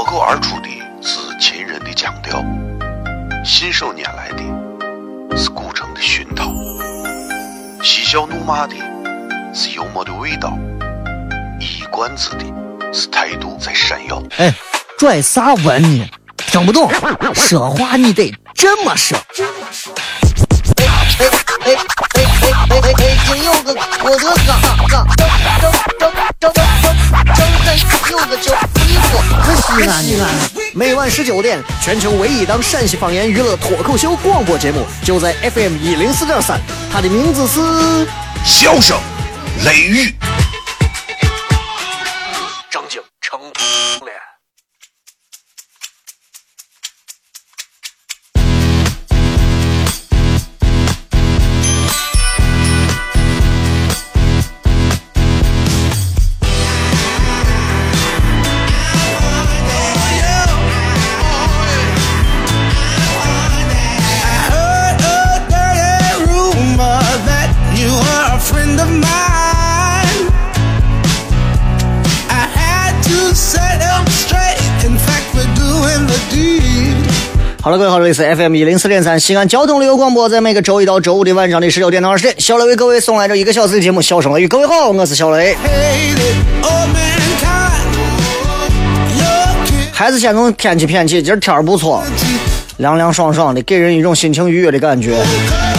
脱口而出的是秦人的腔调，信手拈来的是古城的熏陶，嬉笑怒骂的是幽默的味道，一冠子的是态度在闪耀。哎，拽啥文你整不动，说话你得这么说。哎，又个我的张又个球衣服。可惜啊你啊！每晚19点，全球唯一档陕西方言娱乐脱口秀广播节目，就在 FM104.3，它的名字是《笑声雷雨》。好了，各位好，这里是 FM104.3 西安交通旅游广播，在每个周一到周五的晚上的19点到20点，小雷为各位送来这一个小时的节目《笑声雷雨》。各位好，我是小雷。还是先从天气片起，今儿天儿不错，凉凉爽爽的，给人一种心情愉悦的感觉。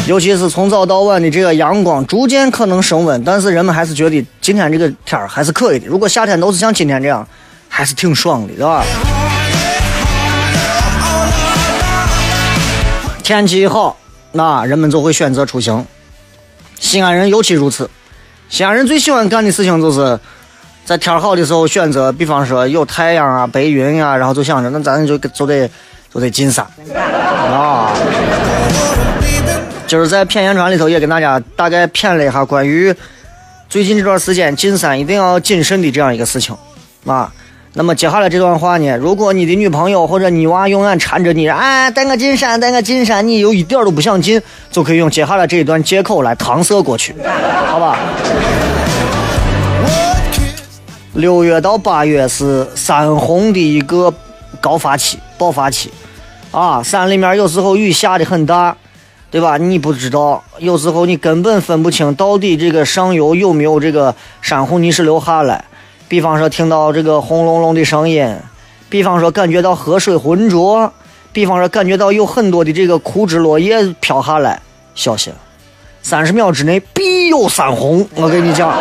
尤其是从早到晚的这个阳光逐渐可能升温，但是人们还是觉得今天这个天儿还是可以的。如果夏天都是像今天这样，还是挺爽的，对吧？天气好，那人们就会选择出行。西安人尤其如此，西安人最喜欢干的事情就是在天好的时候选择，比方说有太阳啊、白云啊，然后就想着那咱就得进山啊。就是在片言传里头也给大家大概骗了一下关于最近这段时间进山一定要谨慎的这样一个事情啊。那么接下来这段话呢，如果你的女朋友或者你娃永远缠着你，哎，带我进山，带我进山，你有一点都不想进，就可以用接下来这一段接口来搪塞过去，好吧？6月到8月是山洪的一个高发期、爆发期，啊，山里面有时候雨下的很大，对吧？你不知道，有时候你根本分不清到底这个上游有没有这个山洪泥石流下来。比方说听到这个轰隆隆的声音，比方说感觉到河水浑浊，比方说感觉到有很多的这个枯枝落叶飘下来，小心，30秒之内必有山洪，我跟你讲。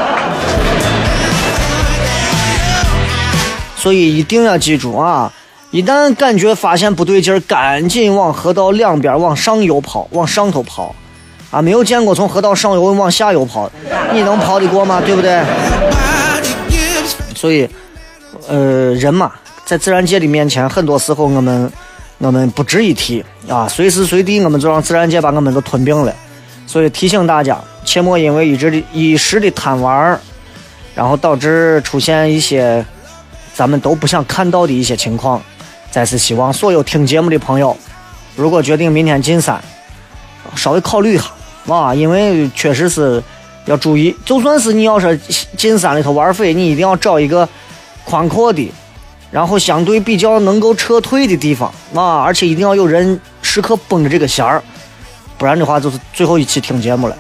所以一定要记住啊，一旦感觉发现不对劲儿，赶紧往河道两边往上游跑，往上头跑啊！没有见过从河道上游往下游跑，你能跑得过吗？对不对？所以，人嘛，在自然界的面前，很多时候我们不值一提啊，随时随地我们就让自然界把我们都吞并了。所以提醒大家，切莫因为一时的贪玩，然后导致出现一些咱们都不想看到的一些情况。再次希望所有听节目的朋友，如果决定明天进山，稍微考虑一下啊，因为确实是。要注意，就算是你要是进山里头玩废，你一定要找一个宽阔的，然后相对比较能够撤退的地方啊！而且一定要有人时刻绷着这个弦儿，不然的话就是最后一期听节目了。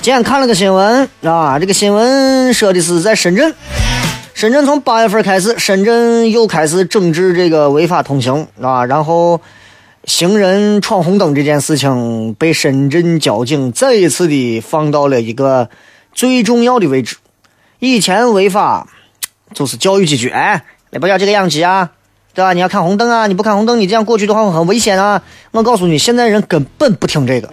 今天看了个新闻啊，这个新闻说的是在深圳从8月份开始，深圳又开始整治这个违法通行啊，然后行人闯红灯这件事情被深圳交警再一次的放到了一个最重要的位置。以前违法就是教育几句，哎，你不要这个样子啊，对吧？你要看红灯啊，你不看红灯，你这样过去的话很危险啊。我告诉你，现在人根本不听这个。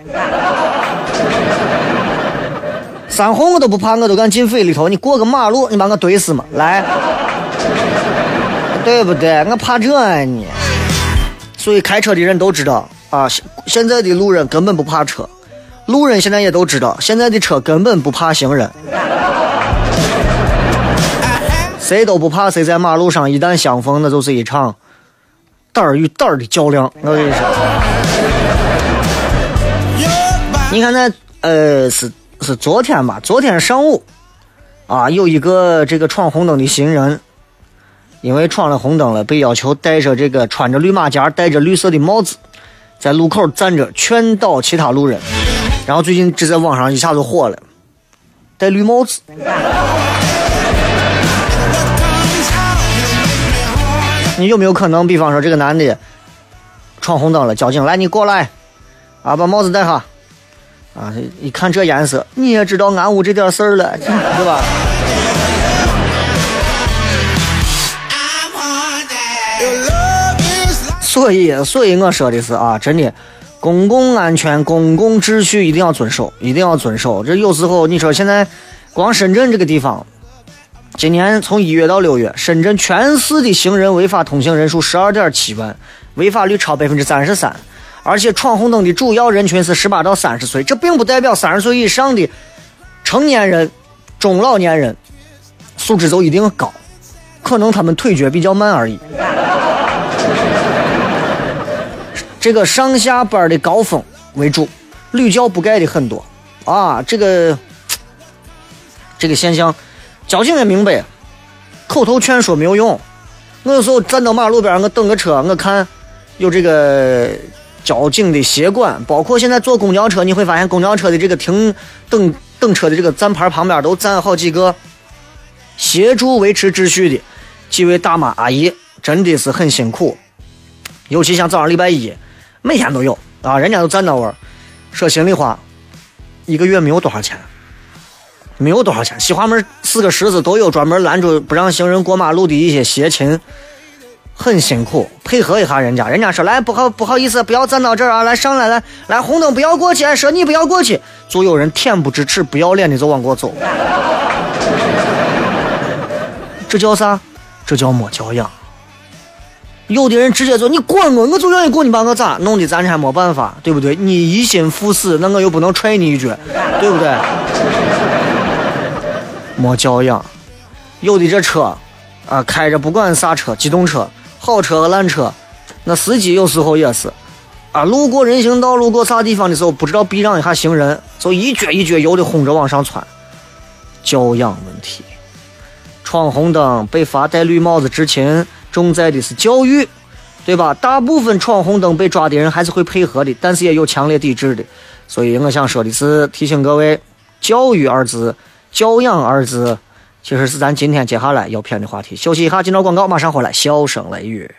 山洪我都不怕，我都敢进肺里头。你过个马路，你把我怼死嘛？来，对不对？我怕这啊你。所以开车的人都知道啊，现在的路人根本不怕车，路人现在也都知道，现在的车根本不怕行人。谁都不怕，谁在马路上一旦相逢，那就是一场蛋儿与蛋儿的较量。我跟你说。你看那是昨天吧，昨天上午啊，有一个这个闯红灯的行人，因为闯了红灯了，被要求戴着这个穿着绿马甲、戴着绿色的帽子，在路口站着劝导其他路人。然后最近这在网上一下就火了，戴绿帽子。你有没有可能，比方说这个男的闯红灯了，交警来，你过来啊，把帽子戴上啊！一看这颜色，你也知道俺屋这点事儿了，对吧？所以我说的是啊，真的，公共安全、公共秩序一定要遵守，一定要遵守。这有时候你说现在光深圳这个地方，今年从1月到6月，深圳全市的行人违法通行人数 12.7 万，违法率超 33%。而且闯红灯的主要人群是18到30岁，这并不代表30岁以上的成年人、中老年人素质都一定高，可能他们退却比较慢而已。这个上下班的高峰为主，屡教不改的很多啊。这个现象，交警也明白，口头劝说没有用。我有时候站到马路边，我等个车，我看有这个交警的协管，包括现在坐公交车，你会发现公交车的这个停等车的这个站牌旁边都站好几个协助维持秩序的几位大妈阿姨，真的是很辛苦。尤其像早上礼拜一，每天都有啊，人家都站到玩。说心里话，一个月没有多少钱，没有多少钱。西华门4个石子都有专门拦住不让行人过马路的一些协勤。很辛苦，配合一下人家。人家说来，不好意思，不要站到这儿啊！来上来，来红灯不要过去，说你不要过去，总有人恬不知耻、不要脸的就往过走。这叫啥？这叫没教养。有的人直接说你管我，我就愿意过，你把我咋弄的？咱还没办法，对不对？你一心赴死，那我又不能踹你一脚，对不对？没教养。有的这车啊，开着不管啥车，机动车。好车和烂车，那司机有时候也是啊，路过人行道、路过啥地方的时候，不知道避让一下行人，就一脚一脚油的轰着往上窜。教养问题，闯红灯被罚戴绿帽子执勤，重在的是教育，对吧？大部分闯红灯被抓的人还是会配合的，但是也有强烈抵制的。所以我想说的是，提醒各位，教育二字、教养二字其实是咱今天接下来要骗的话题。休息一下，今朝广告马上回来。笑声雷雨，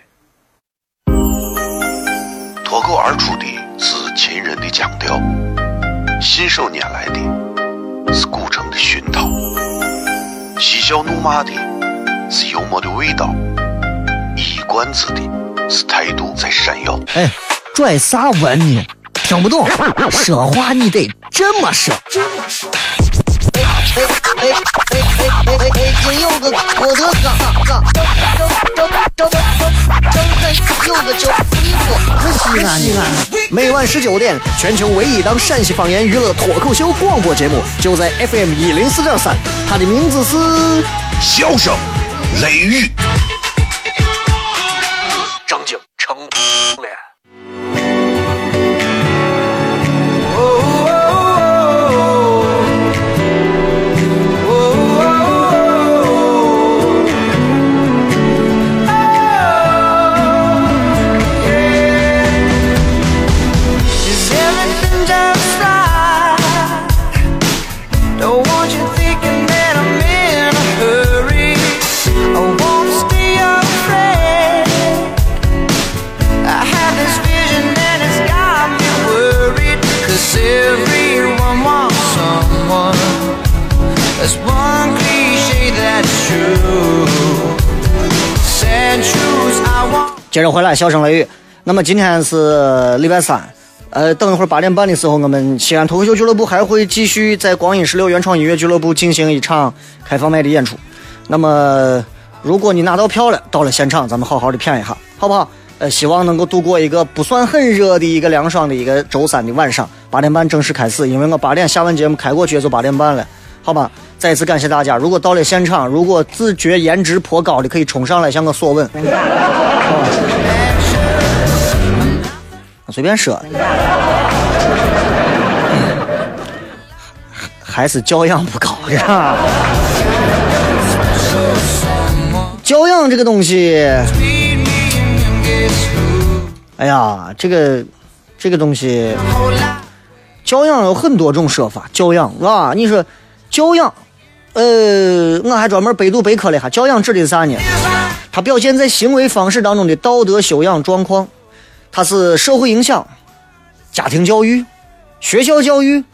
脱口而出的是秦人的腔调，信手拈来的是古城的熏陶，嬉笑怒骂的是幽默的味道，一冠子的是态度在闪耀。哎，拽啥文呢？听不懂，说话你得这么说。哎，有个我的嘎，张有个九一五，西安西安。每晚19点，全球唯一当陕西方言娱乐脱口秀广播节目，就在 FM104.3，它的名字是《笑声雷雨》。接着回来，笑声雷雨。那么今天是礼拜三，等一会儿8点半的时候，我们西安脱口秀俱乐部还会继续在光影16原创音乐俱乐部进行一场开放麦的演出。那么如果你拿到票了，到了现场咱们好好的骗一下，好不好？希望能够度过一个不算很热的一个凉爽的一个周三的晚上。8点半正式开始，因为我8点下完节目开过去就8点半了，好吧？再次感谢大家。如果到了现场，如果自觉颜值颇高的，可以冲上来向我索问。随便说。还是教养不高是吧？教养这个东西，哎呀，这个东西，教养有很多种说法，教养是吧？你说教养，我还专门百度百科了一下，教养指的是啥呢？它表现在行为方式当中的道德修养状况，它是社会影响、家庭教育、学校教育、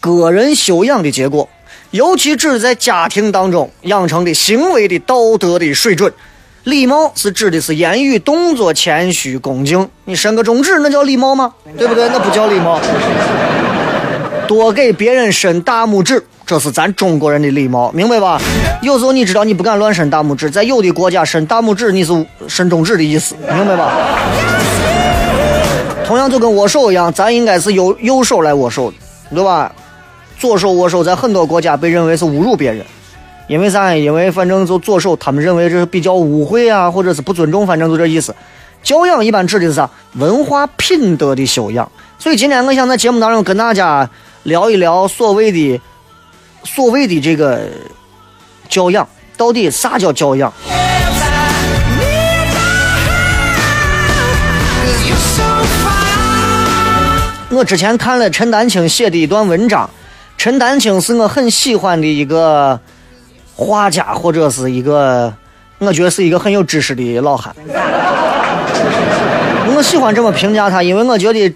个人修养的结果，尤其指在家庭当中养成的行为的道德的水准。礼貌是指的是言语动作谦虚恭敬，你伸个中指那叫礼貌吗？对不对？那不叫礼貌。多给别人伸大拇指，这是咱中国人的礼貌，明白吧？有时候你知道你不敢乱伸大拇指，在有的国家伸大拇指你是伸中指的意思，明白吧？同样就跟握手一样，咱应该是由右手来握手的，对吧？左手握手在很多国家被认为是侮辱别人，因为啥？因为反正就左手他们认为这是比较污秽啊，或者是不尊重，反正就这意思。教养一般指的是啥？文化品德的修养。所以今天我想在节目当中跟大家聊一聊所谓的这个教养，到底啥叫教养？我之前看了陈丹青写的一段文章，陈丹青是我很喜欢的一个画家，或者是一个我觉得是一个很有知识的老汉。我喜欢这么评价他，因为我觉得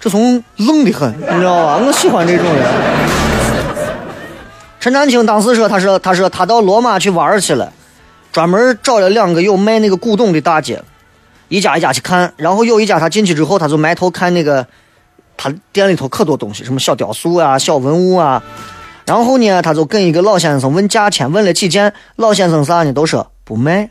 这从愣得很，你知道吧？我喜欢这种人。陈丹青当时说，他说他到罗马去玩去了，专门找了两个有卖那个古董的大姐，一家一家去看，然后又一家他进去之后，他就埋头看那个。他店里头可多东西，什么小雕塑啊、小文物啊，然后呢，他就跟一个老先生问价钱，问了几件，老先生啥呢都说不卖。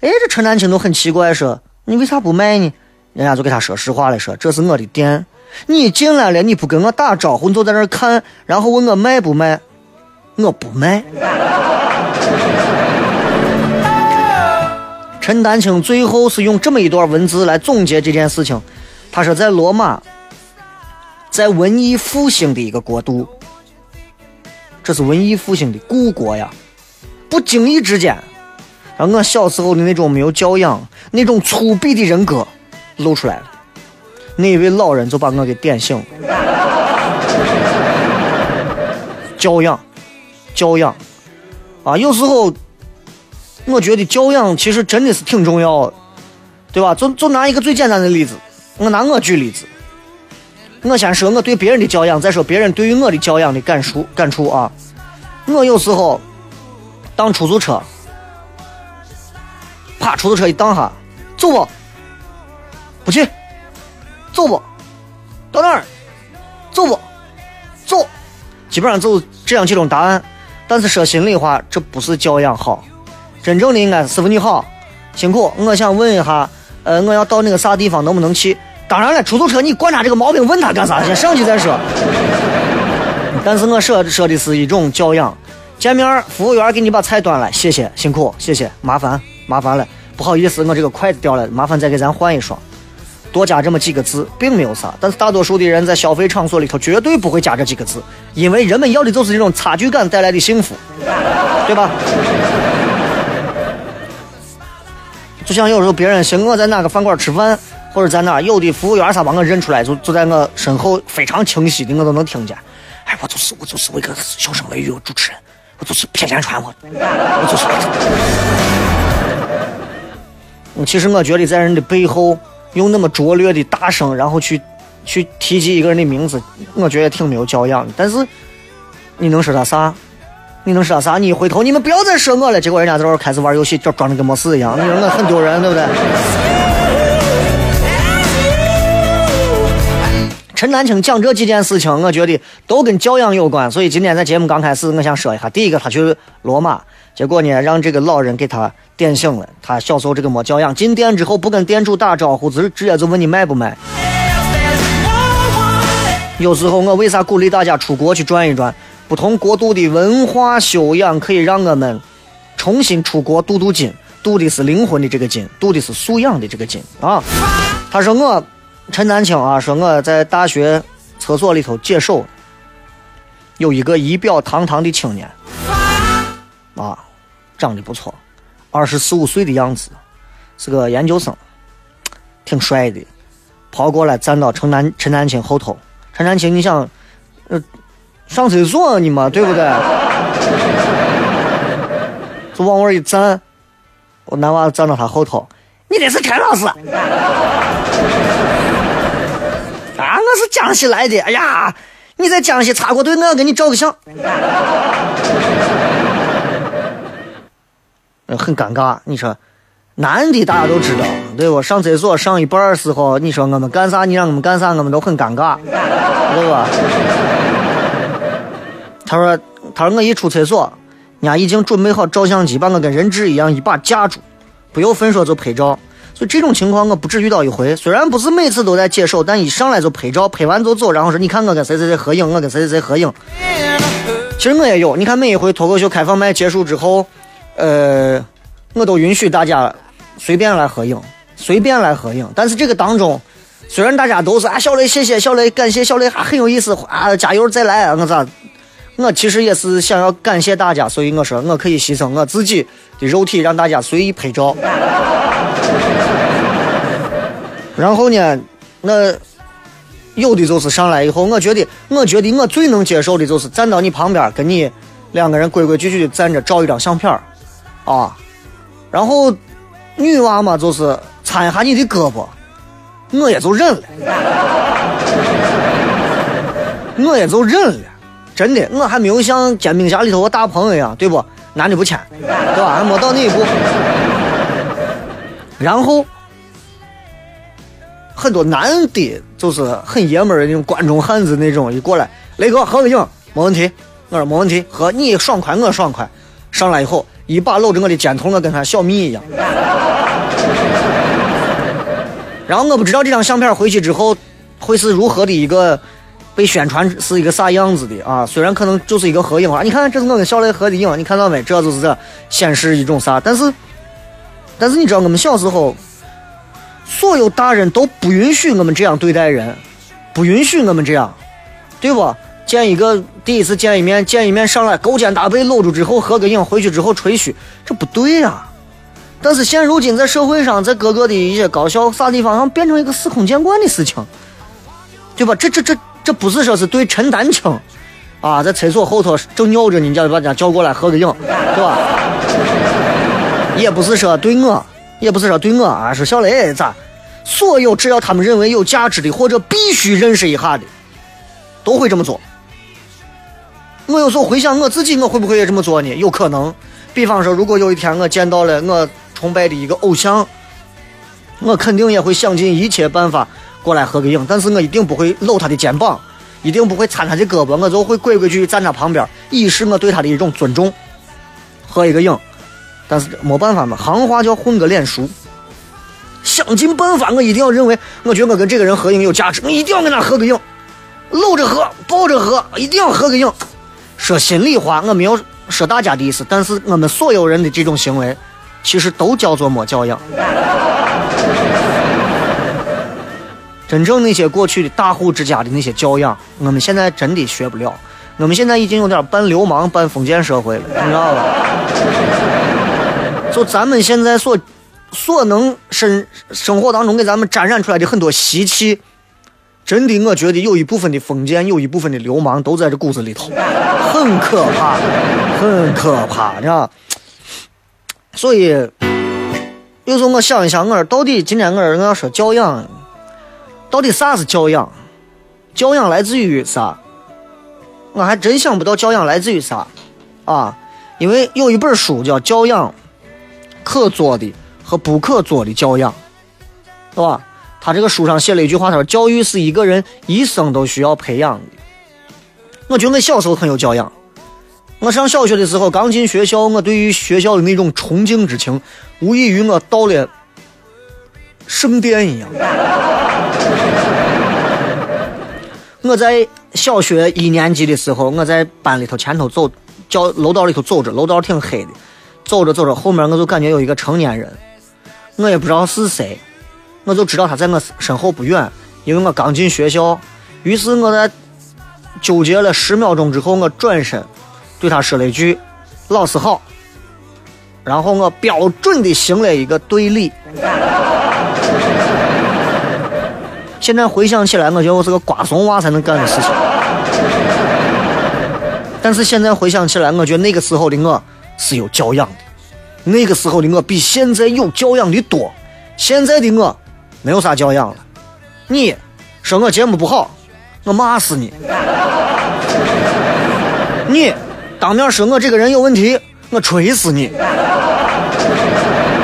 哎，这陈丹青都很奇怪，说你为啥不卖呢？人家就给他说实话了，说这是我的店，你进来了你不跟我打招呼，你就在那儿看，然后问我卖不卖，我不卖。陈丹青最后是用这么一段文字来总结这件事情，他说在罗马。在文艺复兴的一个国度，这是文艺复兴的故国呀，不经意之间让我小时候的那种没有教养、那种粗鄙的人格露出来了，那一位老人就把我给点醒了。教养啊，有时候我觉得教养其实真的是挺重要的，对吧？就拿一个最简单的例子，我拿我举例子，我先说我对别人的教养，再说别人对于我的教养的感触啊。我有时候当出租车，啪，出租车一当哈，走不去，走不到那儿，走不走，基本上就这样几种答案。但是说心里话，这不是教养好，真正的应该师傅你好，辛苦，我想问一下，我要到那个啥地方能不能去？当然了，出租车你观察这个毛病问他干啥，先上去再说。但是我说的是一种教养，见面服务员给你把菜端来，谢谢辛苦，谢谢麻烦了，不好意思我这个筷子掉了，麻烦再给咱换一双，多加这么几个字并没有啥。但是大多数的人在消费场所里头绝对不会加这几个字，因为人们要的就是这种差距感带来的幸福，对吧？就像有时候别人嫌我在哪个饭馆吃饭，或者在那有的服务员啥把我认出来，就在我身后非常清晰的我都能听见。哎，我就是我一个小声雷雨主持人，我就是骗钱传我就是。其实我觉得在人的背后用那么拙劣的大声，然后去提及一个人的名字，我觉得挺没有教养的。但是你能说他啥？你回头你们不要再说我了，结果人家在这开始玩游戏，就装着跟没事一样，那人很丢人，对不对？陈丹青讲这几件事情，我觉得都跟教养有关，所以今天在节目刚开始，我想说一下。第一个，他去罗马，结果呢，让这个老人给他点醒了，他小时候这个没教养，进店之后不跟店主打招呼，直接就问你卖不卖。有时候我为啥鼓励大家出国去转一转？不同国度的文化修养可以让我们重新出国镀镀金，镀的是灵魂的这个金，镀的是素养的这个金啊。他说我。陈丹青啊，说我在大学厕所里头解手，有一个仪表堂堂的青年啊，长得不错，24、25岁的样子，是个研究生，挺帅的，跑过来站到陈丹青后头。陈丹青，你想上厕所你嘛，对不对？就往我一站，我男娃站到他后头，你这是陈老师啊，我是江西来的。哎呀，你在江西插过队，我给你照个相。很尴尬，你说男的大家都知道，对吧？上厕所上一半的时候，你说我们干啥，你让我们干啥，我们都很尴尬，对吧？他说我一出厕所，人家已经准备好照相机，把我跟人质一样一把夹住，不由分说就拍照。所以这种情况我不止遇到一回，虽然不是每次都在接受，但一上来就拍照，拍完就走，然后说你看我跟谁谁谁合影，我跟谁谁谁合影。其实我也有，你看每一回脱口秀开放麦结束之后，我都允许大家随便来合影。但是这个当中，虽然大家都是啊小雷谢谢，小雷感谢，小雷还很有意思啊，加油再来啊，我其实也是想要感谢大家，所以我说我可以牺牲我自己的肉体让大家随意拍照。然后呢，那有的就是上来以后，我觉得我最能接受的就是站到你旁边，跟你两个人规规矩矩站着照一张相片啊。然后女娃嘛，就是踩一下你的胳膊，我也就认了，真的，我还没有像煎饼侠里头和大鹏一样，对不？男的不欠，对吧？还没到那一步。然后很多男的就是很爷们儿的那种关中汉子那种，一过来，雷哥合个影，没问题。我说没问题，和你爽快我爽快。上来以后，一把露着我的肩头，我跟他小蜜一样。然后我不知道这张相片回去之后会是如何的一个被宣传，是一个啥样子的啊？虽然可能就是一个合影啊，你看这是我跟小雷合的影，你看到没？这就是这显示一种啥？但是你知道我们小时候，所有大人都不允许我们这样对待人，不允许我们这样，对吧？第一次见一面上来勾肩搭背露住之后合个影，回去之后吹嘘，这不对啊。但是现如今在社会上，在各个的一些搞笑啥地方上，变成一个司空见惯的事情，对吧？这不是说是对陈丹青啊，在厕所后头正尿着，你叫把人家叫过来合个影，对吧？也不是说对我，啊，说小雷咋，所有只要他们认为有价值的或者必须认识一下的，都会这么做。我有时候回想我自己，我会不会也这么做呢？有可能。比方说，如果有一天我见到了我崇拜的一个偶像，我肯定也会想尽一切办法过来合个影，但是我一定不会搂他的肩膀，一定不会搀他的胳膊，我就会规规矩矩站他旁边，以示我对他的一种尊重，合一个影。但是没办法嘛，行话叫混个脸熟。想尽办法，我一定要认为，我觉得我跟这个人合影有价值，我一定要跟他合个影，搂着合，抱着合，一定要合个影。说心里话，我没有说大家的意思，但是我们所有人的这种行为其实都叫做没教养。真正那些过去的大户之家的那些教养，我们现在真的学不了，我们现在已经有点半流氓半封建社会了，你知道吧？就咱们现在所能生活当中给咱们展现出来的很多习气，真的我觉得有一部分的封建，有一部分的流氓都在这骨子里头，很可怕，很可怕，知道？所以有时候我想一想，我到底今天我要说教养，到底啥是教养？教养来自于啥？我还真想不到教养来自于啥啊！因为有一本书叫《教养》，可做的和不可做的教养，对吧？他这个书上写了一句话，他说教育是一个人一生都需要培养的。我觉得我小时候很有教养，我上小学的时候刚进学校，我对于学校的那种崇敬之情，无异于我到了圣殿一样。我在小学1年级的时候，我在班里头前头走，楼道里头走着，楼道挺黑的，走着后面我就感觉有一个成年人，我也不知道是谁，我就知道他在我身后不远，因为我刚进学校。于是我在纠结了10秒钟之后，我转身对他说了一句老师好，然后我标准的行了一个对立。现在回想起来，我觉得我是个瓜怂娃才能干的事情，但是现在回想起来，我觉得那个时候的我是有教养的，那个时候的我比现在有教养的多，现在的我没有啥教养了。你说我节目不好，我骂死你。你当面说我这个人有问题，我锤死你，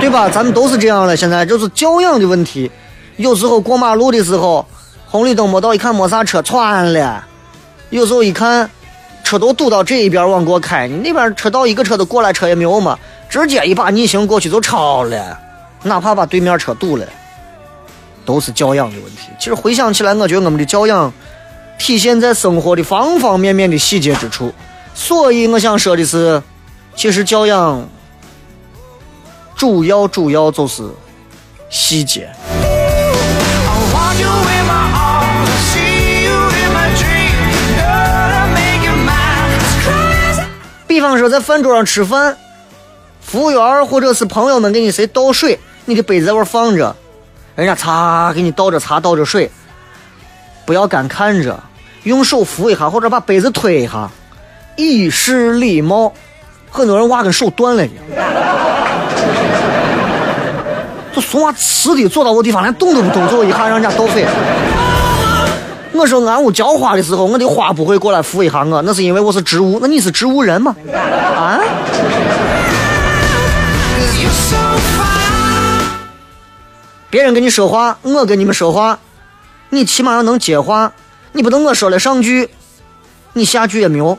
对吧？咱们都是这样的，现在就是教养的问题。有时候过马路的时候，红绿灯没到，一看没啥车窜了，有时候一看车都堵到这一边往过开，你那边车道一个车都过来车也没有嘛，直接一把逆行过去就超了，哪怕把对面车堵了，都是教养的问题。其实回想起来，我觉得我们的教养体现在生活的方方面面的细节之处。所以我想说的是，其实教养主要就是细节。比方说在饭桌上吃饭，服务员或者是朋友们给你谁倒水，你的杯子在那放着，人家擦给你倒着茶倒着水，不要敢看着，用手扶一下或者把杯子推一下，以示礼貌。很多人挖根手端了你，就怂娃吃的坐到我地方连动都不动，最后一下让人家倒废。我说俺屋浇花的时候，我的花不会过来扶一下我，那是因为我是植物，那你是植物人吗？啊？别人跟你说话，我跟你们说话，你起码要能接话，你不能我说了上句，你下句也没有，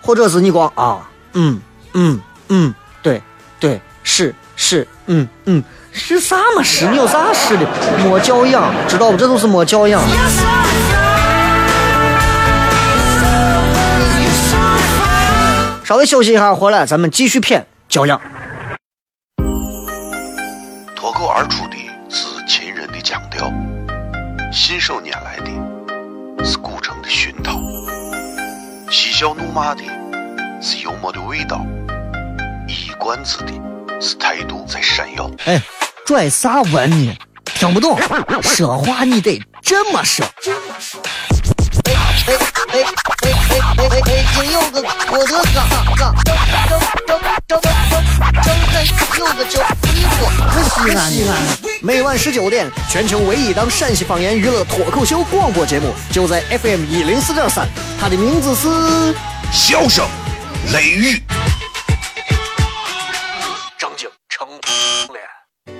或者是你光啊嗯，对，是，嗯，是啥嘛是？你有啥是的？没教养，知道不？这都是没教养。稍微休息一下，回来咱们继续骗教养。脱口而出的是秦人的腔调，信手拈来的是古城的熏陶，嬉笑怒骂的是幽默的味道，一冠子的是态度在闪耀。哎，拽啥文你听不懂，说话你得这么说。哎，有个我的张开有个球衣服，西安每晚19点，全球唯一当陕西方言娱乐脱口秀广播节目，就在 FM104.3，它的名字是笑声雷雨张景成脸。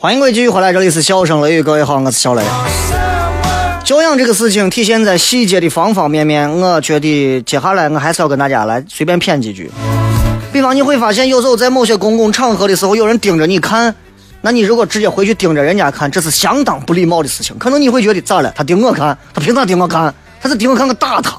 欢迎各位继续回来，这里是笑声雷雨，各位好，我是小雷。教养这个事情体现在细节的方方面面，我觉得接下来我还是要跟大家来随便骗几句。比方你会发现，有时候在某些公共场合的时候，有人盯着你看，那你如果直接回去盯着人家看，这是相当不礼貌的事情。可能你会觉得咋了？他盯我看，他凭啥盯我看？他是盯我看，我打他。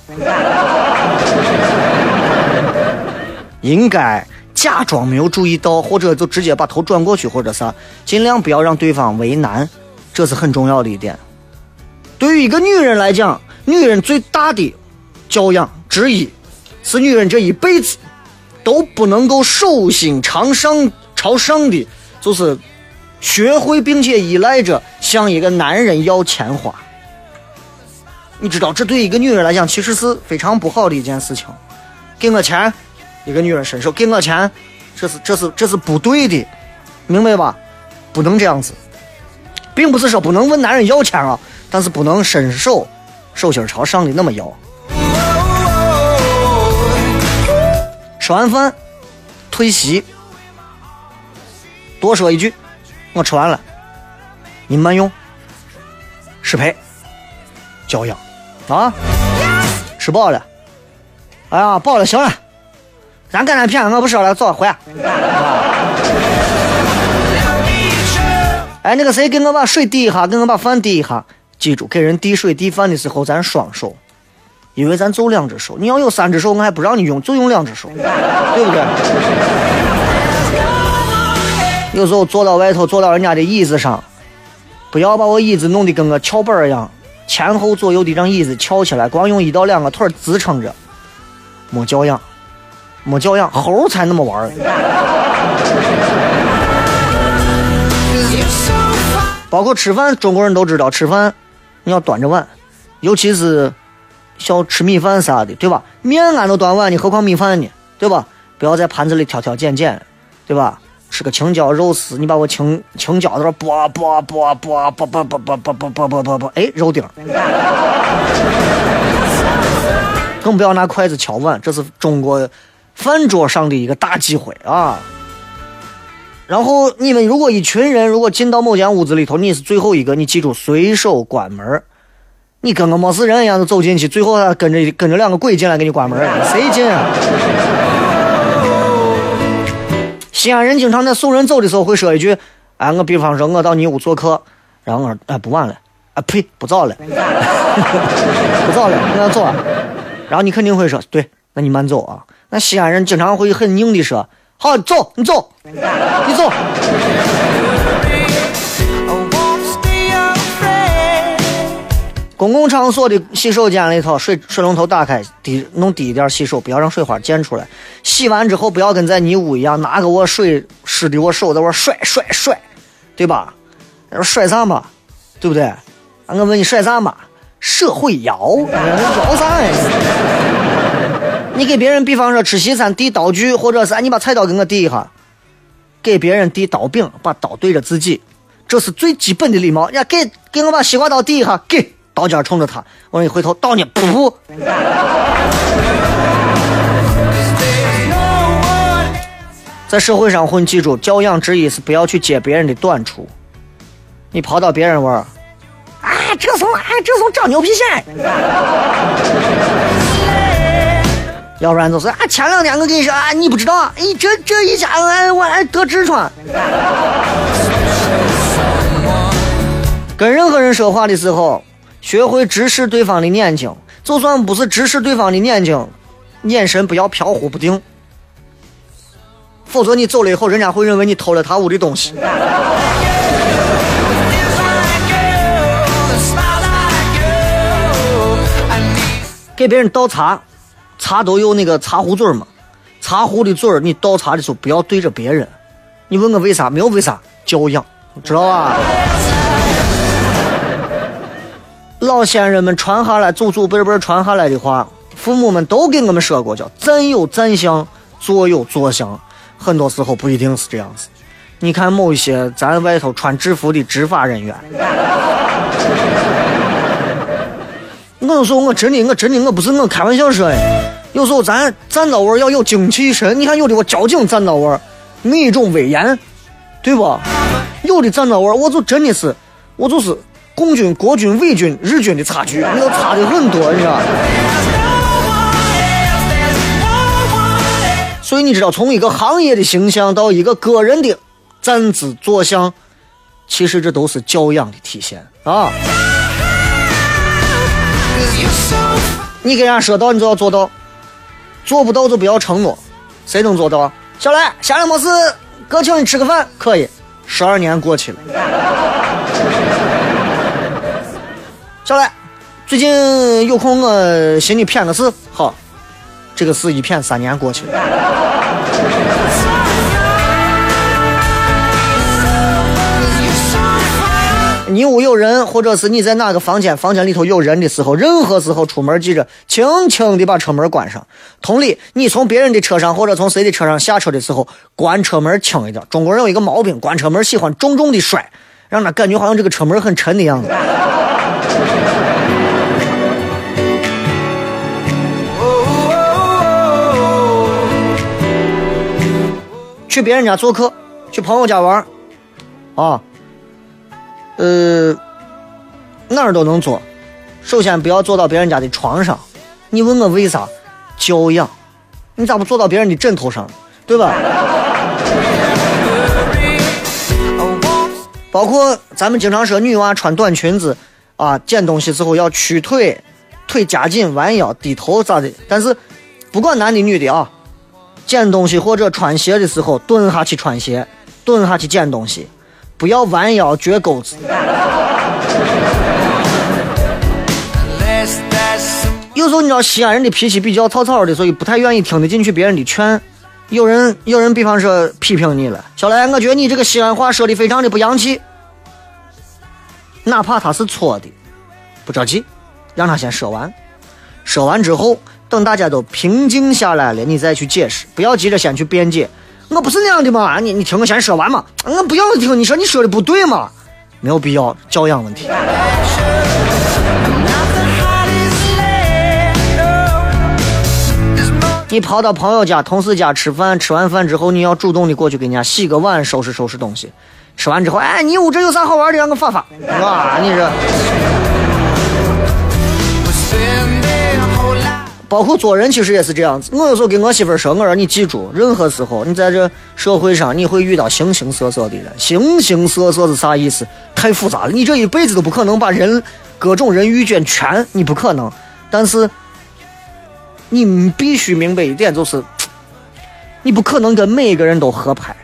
应该假装没有注意到，或者就直接把头转过去，或者啥，尽量不要让对方为难，这是很重要的一点。对于一个女人来讲，女人最大的教养之一，是女人这一辈子都不能够手心朝上的，就是学会并且依赖着向一个男人要钱花。你知道，这对一个女人来讲其实是非常不好的一件事情。给我钱，一个女人伸手给我钱，这是不对的，明白吧？不能这样子。并不是说不能问男人要钱啊，但是不能伸手手心朝上的那么要。吃完饭退席，多说一句我吃完了，您慢用，失陪，教养啊。吃饱了，哎呀饱了，行了，咱干啥骗我不少了，走回来。哎，那个谁给我把水递一下，给我把饭递一下，记住给人递水递饭的时候咱双手，因为咱就两只手，你要有三只手我还不让你用，就用两只手，对不对？有时候坐到外头，坐到人家的椅子上，不要把我椅子弄得跟个翘板一样，前后左右的让椅子翘起来，光用一到两个腿支撑着，没教养，没教养，猴才那么玩。包括吃饭，中国人都知道吃饭你要端着碗，尤其是像吃米饭啥的，对吧？面俺都端碗，你何况米饭呢？对吧？不要在盘子里挑挑拣拣，对吧？吃个青椒肉丝，你把我青椒都说啵啵啵啵啵啵啵啵啵啵啵啵啵，哎，肉丁。更不要拿筷子敲碗，这是中国饭桌上的一个大忌讳啊。然后你们如果一群人如果进到某间屋子里头，你是最后一个，你记住随手关门。你跟个没事人一样的走进去，最后他跟着两个鬼进来给你关门，谁进啊？西安人经常在送人走的时候会说一句：“哎，我比方说我到你屋做客，然后我哎不忘了，啊呸，不造了，不造了，那要走啊。”然后你肯定会说：“对，那你慢走啊。”那西安人经常会很硬的说。好，走，你走，你走。公共场所的洗手间里头，水龙头打开，弄低一点洗手，不要让水花溅出来。洗完之后，不要跟在泥污一样，拿个我水湿的我手在我甩，对吧？甩啥嘛？对不对？啊，我问你甩啥嘛？社会摇啥呀？你给别人比方说吃西餐递刀具，或者是你把菜刀给我递一下，给别人递刀柄，把刀对着自己，这是最基本的礼貌。人家给我把西瓜刀递一下，给刀尖冲着他，我一回头刀你噗。在社会上混，记住教养之意是不要去解别人的短处，你跑到别人玩啊，这怂啊，这怂长牛皮癣。要不然就是啊，前两天我跟你说啊，你不知道，哎，这一下我还得痔疮。跟任何人说话的时候，学会直视对方的眼睛，就算不是直视对方的眼睛，眼神不要飘忽不定，否则你走了以后，人家会认为你偷了他屋的东西。给别人倒茶。茶都有那个茶壶嘴嘛，茶壶的嘴你倒茶的时候不要对着别人，你问个为啥，没有为啥，教养，知道吧？老先人们传下来，祖祖辈辈传下来的话，父母们都给我们说过，叫站有站相，坐有坐相。很多时候不一定是这样子，你看某一些咱外头穿制服的执法人员。我有时候我真的我不是我开玩笑说呀，有时候咱站到位要有精气神，你看有的我矫情站到位，没一种威严，对吧？有的站到位我就真的是，我就是共军、国军、伪军、日军的差距，你都差的很多，你知道。所以你知道，从一个行业的形象到一个个人的站姿坐相，其实这都是教养的体现啊。你给人家说到你就要做到，做不到就不要承诺，谁能做到？小来下来没事，哥请你吃个饭，可以。12年过去了。小来最近有空我寻你骗个事，好，这个事一骗3年过去了。你屋有人，或者是你在那个房间里头有人的时候，任何时候出门记着轻轻地把车门关上。同理，你从别人的车上或者从谁的车上下车的时候，关车门轻一点。中国人有一个毛病，关车门喜欢重重地摔，让他感觉好像这个车门很沉的样子。去别人家做客，去朋友家玩啊，哪儿都能坐，首先不要坐到别人家的床上。你问我为啥？教养，你咋不坐到别人的枕头上，对吧？包括咱们经常说女娃穿短裙子啊，捡东西之后要屈腿，腿夹紧，弯腰低头咋的，但是不管男的女的啊，捡东西或者穿鞋的时候蹲下去穿鞋，蹲下去捡东西，不要弯腰撅钩子。有时候你知道西安人的脾气比较糙糙的，所以不太愿意听得进去别人的劝。有人比方说批评你了，小来，我觉得你这个西安话说的非常的不洋气。哪怕他是错的，不着急，让他先说完。说完之后，等大家都平静下来了，你再去解释，不要急着先去辩解。我不是那样的嘛，你听我先说完嘛，我不要听你说，你说的不对嘛，没有必要，教养问题。你跑到朋友家同事家吃饭，吃完饭之后你要主动的过去给人家洗个碗，收拾收拾东西，吃完之后，哎，你有这有啥好玩的，让我发发啊，你这包括做人其实也是这样子。我有时候给我媳妇说，我说你记住，任何时候你在这社会上你会遇到形形色色的人。形形色色是啥意思？太复杂了，你这一辈子都不可能把人各种人遇见全，你不可能。但是你必须明白一点，就是你不可能跟每一个人都合拍。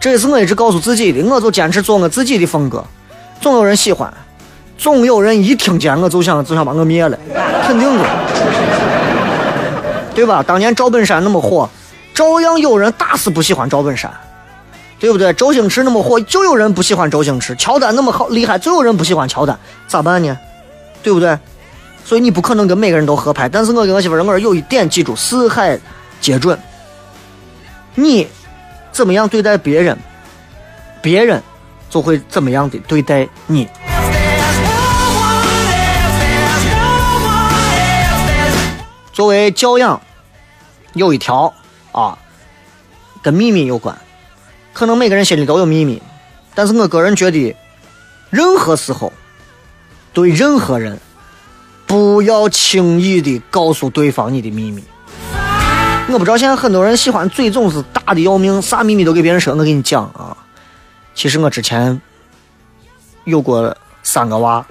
这也是我一直告诉自己的，我就坚持做我自己的风格。总有人喜欢，总有人一听见我就想把我灭了，肯定的，对吧？当年赵本山那么火，照样有人大肆不喜欢赵本山，对不对？周星驰那么火，就有人不喜欢周星驰。乔丹那么好厉害，就有人不喜欢乔丹，咋办呢？对不对？所以你不可能跟每个人都合拍，但是我跟我媳妇儿，我有一点记住，四海皆准。你怎么样对待别人，别人就会怎么样的对待你。作为教养，有一条啊，跟秘密有关。可能每个人心里都有秘密，但是我个人觉得，任何时候对任何人，不要轻易的告诉对方你的秘密。我不知道现在很多人喜欢嘴总是大的要命，啥秘密都给别人说。我给你讲啊，其实我之前有过三个娃。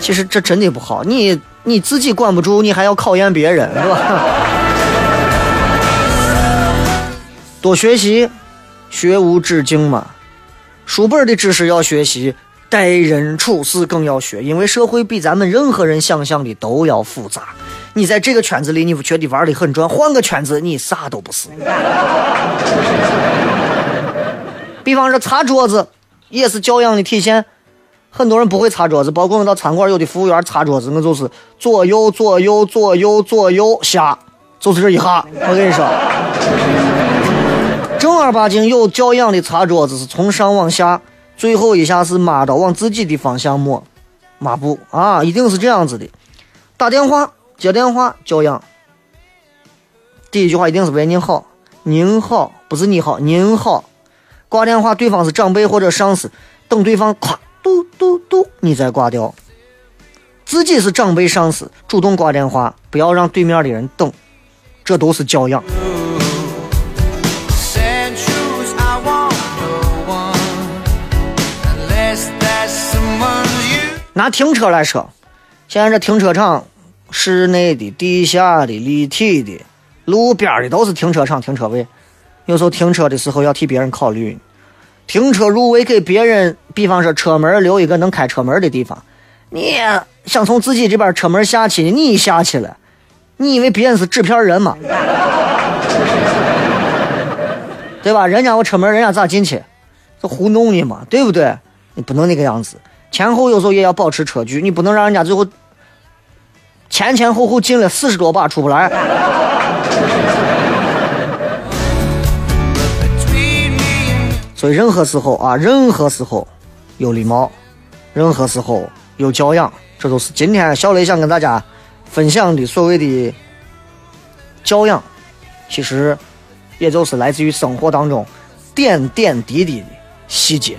其实这真的不好，你自己管不住，你还要考验别人，是吧？多学习，学无止境嘛。书本的知识要学习，待人处事更要学，因为社会比咱们任何人想象的都要复杂。你在这个圈子里，你不觉得玩的很专，换个圈子你啥都不是。比方说擦桌子也是教养的体现，很多人不会擦桌子，包括我到餐馆有的服务员擦桌子，那就是左右左右左右左右下，就是这一下。我跟你说，正儿八经有教养的擦桌子是从上往下，最后一下是抹到往自己的方向抹抹布啊，一定是这样子的。打电话接电话教养，第一句话一定是喂您好，您好，不是你好，您好。挂电话对方是长辈或者上司，等对方咵嘟嘟嘟，你再挂掉。自己是长辈上司，主动挂电话，不要让对面的人等，这都是教养。拿停车来说，现在这停车场，室内的、地下的、立体的、路边的都是停车场、停车位。有时候停车的时候要替别人考虑，停车入位给别人，比方说车门留一个能开车门的地方，你想从自己这边车门下去，你下去了，你以为别人是制片人吗？对吧？人家我车门，人家咋进去？这糊弄你嘛，对不对？你不能那个样子。前后有时候也要保持车距，你不能让人家最后前后后进了40多把出不来。所以任何时候啊，任何时候有礼貌，任何时候有教养，这都是今天小雷想跟大家分享的所谓的教养，其实也就是来自于生活当中点点滴滴的细节。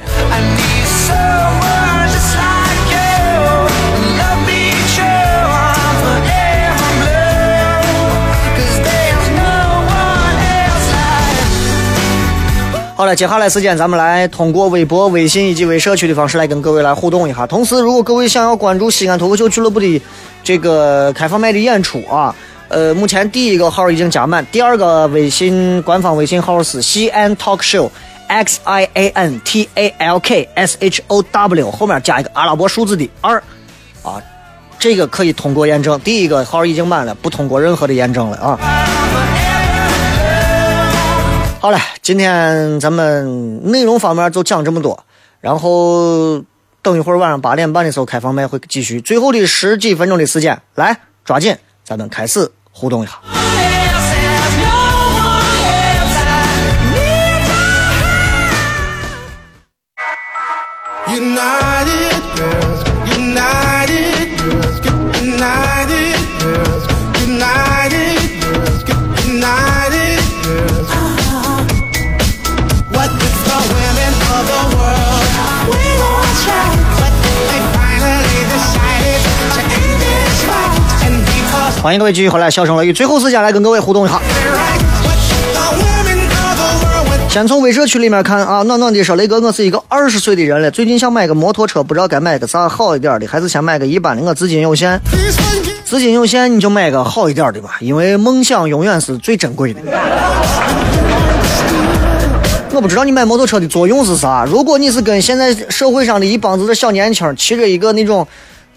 好了，接下来时间咱们来通过微博、微信以及微社区的方式来跟各位来互动一下。同时，如果各位想要关注西安脱口秀俱乐部的这个开放麦的演出啊，目前第一个号已经加满，第二个微信官方微信号是西安 Talk Show XIANTALKSHOW 后面加一个阿拉伯数字的2啊，这个可以通过验证。第一个号已经满了，不通过任何的验证了啊。好了，今天咱们内容方面就讲这么多，然后等一会儿晚上8:30的时候开放麦会继续，最后的十几分钟的时间，来抓紧，咱们开始互动一下。欢迎各位继续回来笑声雷雨，最后时间来跟各位互动一下。先从微社区里面看啊，暖暖的说，雷哥，我是一个20岁的人了，最近想买个摩托车，不知道该买个啥好一点的，还是想买个一般的？我资金有限，你就买个好一点的吧，因为梦想永远是最珍贵的。我不知道你买摩托车的作用是啥，如果你是跟现在社会上的一帮子的小年轻骑着一个那种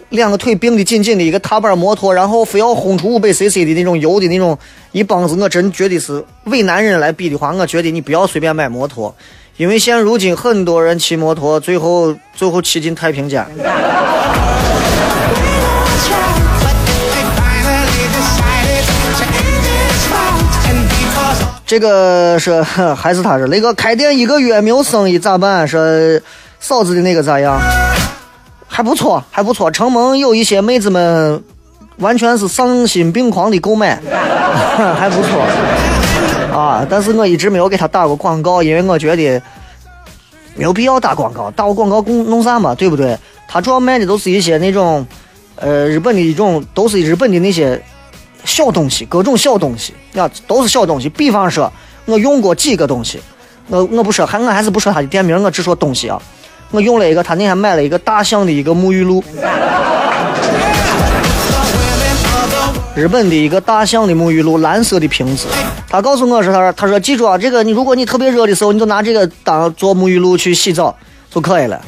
两个腿并的紧紧的一个踏板摩托，然后非要轰出500cc 的那种油的那种一帮子，我真觉得是为男人来比的话，我觉得你不要随便买摩托，因为现如今很多人骑摩托最后骑进太平间。这个是还是他是雷哥，开店1个月没有生意咋办？说嫂子的那个咋样？还不错，承蒙有一些妹子们完全是丧心病狂的购买，还不错啊。但是我一直没有给他打过广告，因为我觉得没有必要打广告，打过广告弄啥嘛，对不对？他主要卖的都是一些那种日本的一种，都是日本的那些小东西，各种小东西啊，都是小东西。比方说我用过几个东西，我不说，我还是不说他的店名，我只说东西啊。我用了一个，他那天卖了一个大象的一个沐浴露，日本的一个大象的沐浴露，蓝色的瓶子。他告诉我是他说记住啊，这个你如果你特别热的时候，你就拿这个当做沐浴露去洗澡就可以了。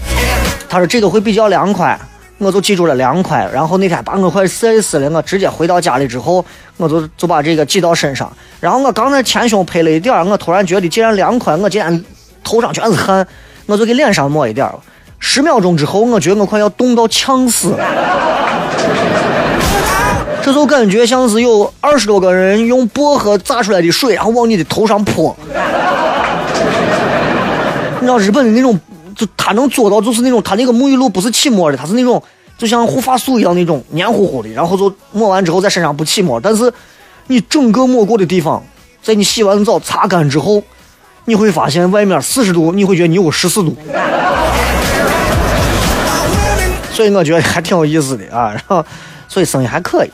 他说这个会比较凉快，我就记住了凉快。然后那天把我快塞死了，我直接回到家里之后，我就把这个系到身上。然后我刚才前胸配了一点，我突然觉得既然凉快，我竟然头上全是汗。我就给脸上抹一点，10秒钟之后，我觉得我快要冻到呛死了。这时候感觉像是有20多个人用薄荷榨出来的水，然后往你的头上泼。你知道日本的那种，就他能做到，就是那种他那个沐浴露不是起沫的，他是那种就像护发素一样那种黏糊糊的，然后就抹完之后在身上不起沫，但是你整个抹过的地方，在你洗完澡擦干之后。你会发现外面40度，你会觉得你有14度，所以我觉得还挺有意思的啊。然后，所以生意还可以。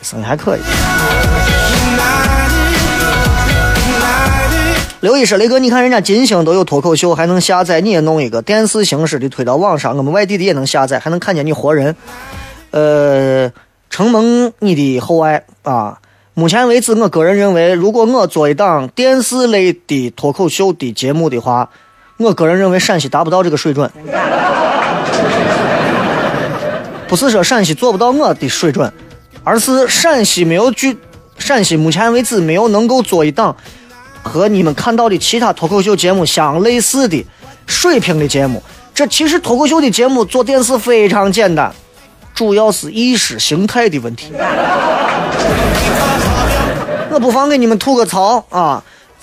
刘医师，雷哥，你看人家金星都有脱口秀，还能下载，你也弄一个电视形式的推到网上，我们外地的也能下载，还能看见你活人。承蒙你的厚爱啊。目前为止，我个人认为，如果我做一档电视类的脱口秀的节目的话，我个人认为陕西达不到这个水准。不是说陕西做不到我的水准，而是陕西目前为止没有能够做一档和你们看到的其他脱口秀节目相类似的水平的节目。这其实脱口秀的节目做电视非常简单，主要是意识形态的问题。我不妨给你们吐个槽啊！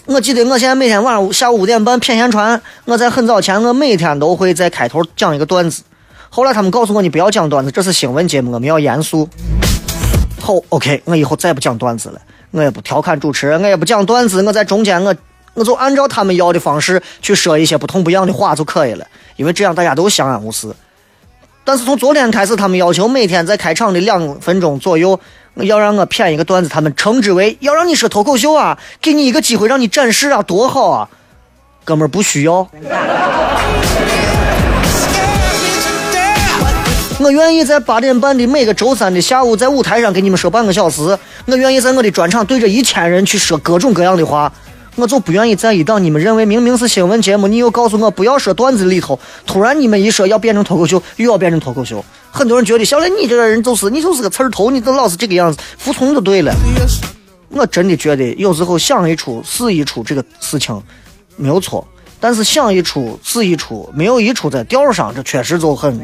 我记得我现在每天晚上下午5点半骗闲传，我在很早前我每天都会在开头讲一个段子，后来他们告诉我你不要讲段子，这是新闻节目我们要严肃。OK， 我以后再不讲段子了，我也不调侃主持人，我也不讲段子，我在中间我就按照他们要的方式去说一些不同不一样的话就可以了，因为这样大家都相安无事。但是从昨天开始，他们要求每天在开场的2分钟左右要让我骗一个段子，他们称之为要让你说脱口秀啊，给你一个机会让你展示啊，多好啊，哥们儿不需要。我愿意在8点半的每个周三的下午在舞台上给你们说半个小时，我愿意在我的专场对着1000人去说各种各样的话，我就不愿意在一档你们认为明明是新闻节目，你又告诉我不要说段子里头，突然你们一说要变成脱口秀，又要变成脱口秀。很多人觉得小雷你这个人就是个刺儿头，你都老是这个样子，服从就对了。我真的觉得有时候想一出是一出这个事情没有错，但是想一出是一出，没有一出在调上，这确实就很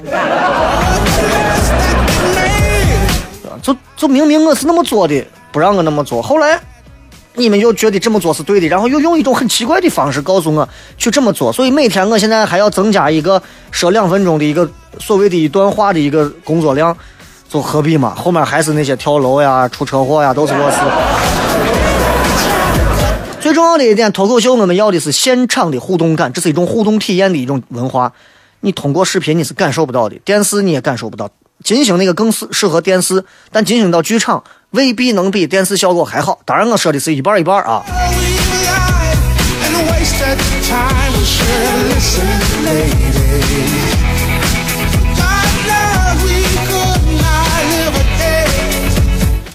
就明明我是那么做的，不让我那么做，后来你们又觉得这么做是对的，然后又用一种很奇怪的方式告诉我去这么做，所以每天我现在还要增加一个说2分钟的一个所谓的一段话的一个工作量，就何必嘛？后面还是那些跳楼呀、出车祸呀，都是螺丝。最重要的一点，脱口秀我们要的是现场的互动感，这是一种互动体验的一种文化，你通过视频你是感受不到的，电视你也感受不到。进行那个更适合电视，但进行到剧场未必能比电视效果还好，当然我说的是一半一半啊。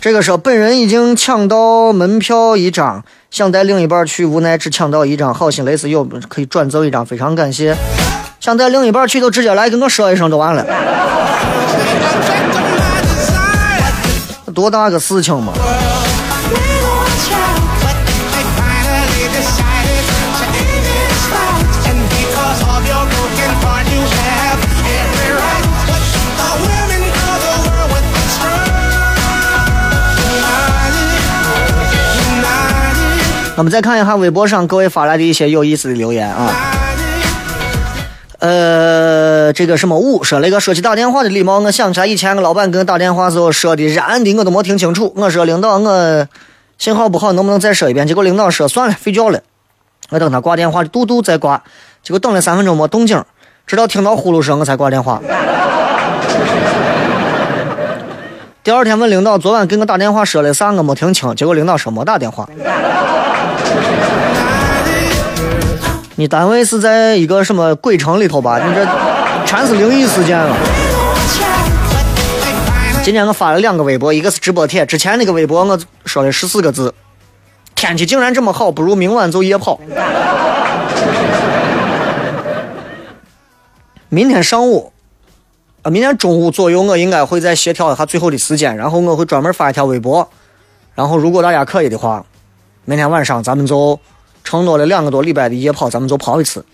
这个时候本人已经抢到门票1张，想带另一半去，无奈只抢到1张，好心雷死又可以转赠1张，非常感谢。想带另一半去都直接来跟我说一声就完了，多大个事情嘛！我们再看一下微博上各位发来的一些有意思的留言啊。这个什么雾说了一个说起打电话的礼貌，我想起来以前个老板跟打电话时候说的然的我都没听清楚，我说领导我信号不好能不能再说一遍，结果领导说算了睡觉了，我等他挂电话嘟嘟再挂，结果等了3分钟没动静，直到听到呼噜声我才挂电话。第二天问领导昨晚跟我打电话说了啥我没听清，结果领导说没打电话。你单位是在一个什么鬼城里头吧，你这全是灵异事件了。今天我发了2个微博，一个是直播贴，之前那个微博我说了14个字，天气竟然这么好，不如明晚走夜跑。明天中午左右我应该会再协调一下最后的时间，然后我会专门发一条微博，然后如果大家可以的话，明天晚上咱们就承诺了2个多礼拜的夜跑，咱们就跑一次。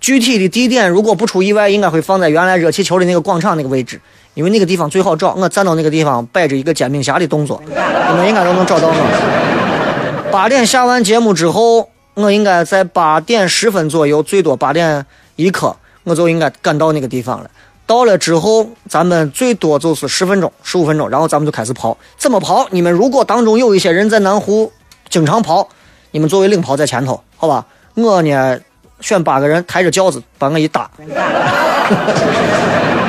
具体的地点如果不出意外，应该会放在原来热气球的那个广场那个位置，因为那个地方最好找。我站到那个地方摆着一个煎饼侠的动作，你们应该都能找到我。8点下完节目之后，我应该在8点10分左右，最多8点1刻，我就应该赶到那个地方了。到了之后，咱们最多就是10分钟、15分钟，然后咱们就开始跑。怎么跑？你们如果当中有一些人在南湖经常跑，你们作为领跑在前头，好吧？我呢选8个人抬着轿子把我一打，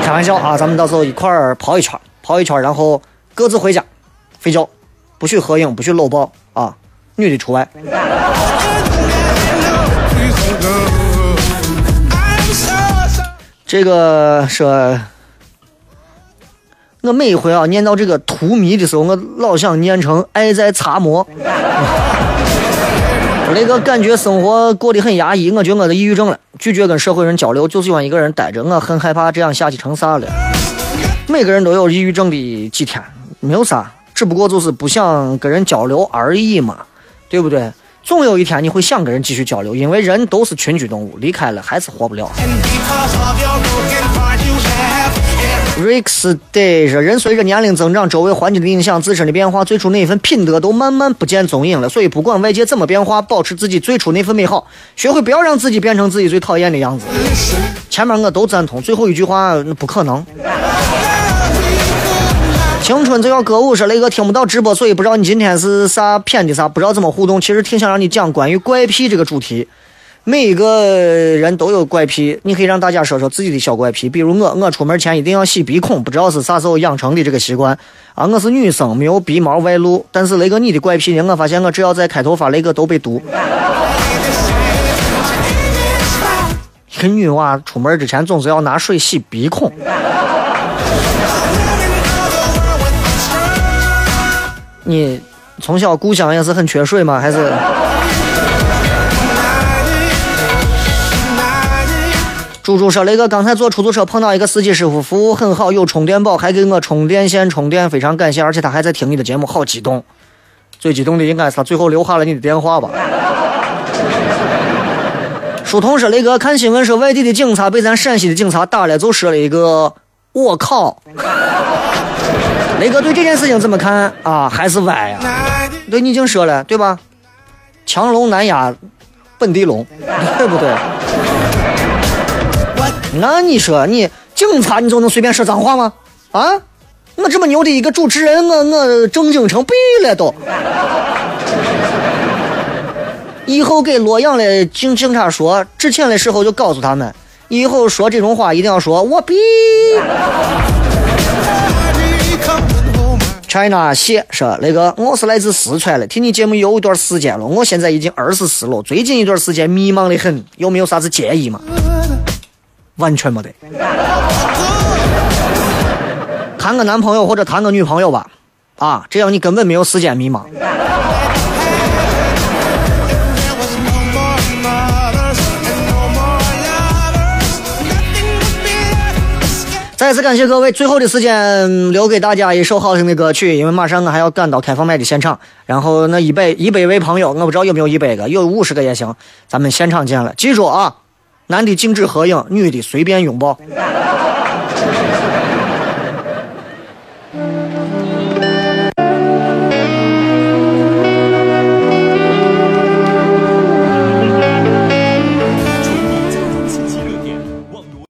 开玩笑啊！咱们到时候一块儿跑一圈，然后各自回家睡觉，不许合影，不许搂抱啊，女的除外。这个说，我每一回啊念到这个荼蘼的时候，我老想念成哀哉茶魔。那个感觉生活过得很压抑，我觉得我的抑郁症了，拒绝跟社会人交流，就喜欢一个人待着，我很害怕这样下去成啥了。每个人都有抑郁症的几天，没有啥，只不过就是不想跟人交流而已嘛，对不对？总有一天你会想跟人继续交流，因为人都是群居动物，离开了还是活不了。Rex Day 说，人随着年龄增长，周围环境的影响，自身的变化，最初那份品德都慢慢不见踪影了。所以不管外界怎么变化，保持自己最初那份美好，学会不要让自己变成自己最讨厌的样子。前面我都赞同，最后一句话不可能。青春就要歌舞，说雷哥听不到直播，所以不知道你今天是啥片的啥，不知道怎么互动。其实挺想让你讲关于怪癖这个主题。每一个人都有怪癖，你可以让大家说说自己的小怪癖。比如我出门前一定要洗鼻孔，不知道是啥时候养成的这个习惯啊。我是女生，没有鼻毛外露。但是雷哥你的怪癖呢？我发现我只要在开头发，雷哥都被毒。一个女娃出门之前总是要拿水洗鼻孔。你从小故乡也是很缺水吗？还是？猪猪说，雷哥刚才坐出租车碰到一个司机师傅，服务很好，有充电宝，还给我充电线充电，非常感谢，而且他还在听你的节目，好激动。最激动的应该是他最后留下了你的电话吧。书童说，雷哥看新闻说外地的警察被咱陕西的警察打了，就说了一个我靠。雷哥对这件事情怎么看啊？还是歪呀、啊？对，你已经说了对吧？强龙难压本地龙，对不对？那你说你警察你就能随便说脏话吗？啊，我这么牛的一个主持人，我正经成逼了都。以后给洛阳的警察说致歉的时候，就告诉他们，以后说这种话一定要说我逼。China 谢说，雷哥，我是来自四川的，听你节目有一段时间了，我现在已经24了，最近一段时间迷茫的很，有没有啥子建议吗？完全没得。谈个男朋友或者谈个女朋友吧，啊，这样你根本没有时间迷茫。再次感谢各位，最后的时间留给大家一首好听的歌曲，因为马上我还要赶到开放麦的现场，然后那以北为朋友，我不知道有没有100个，有50个也行，咱们现场见了，记住啊。男的禁止合影，女的随便拥抱。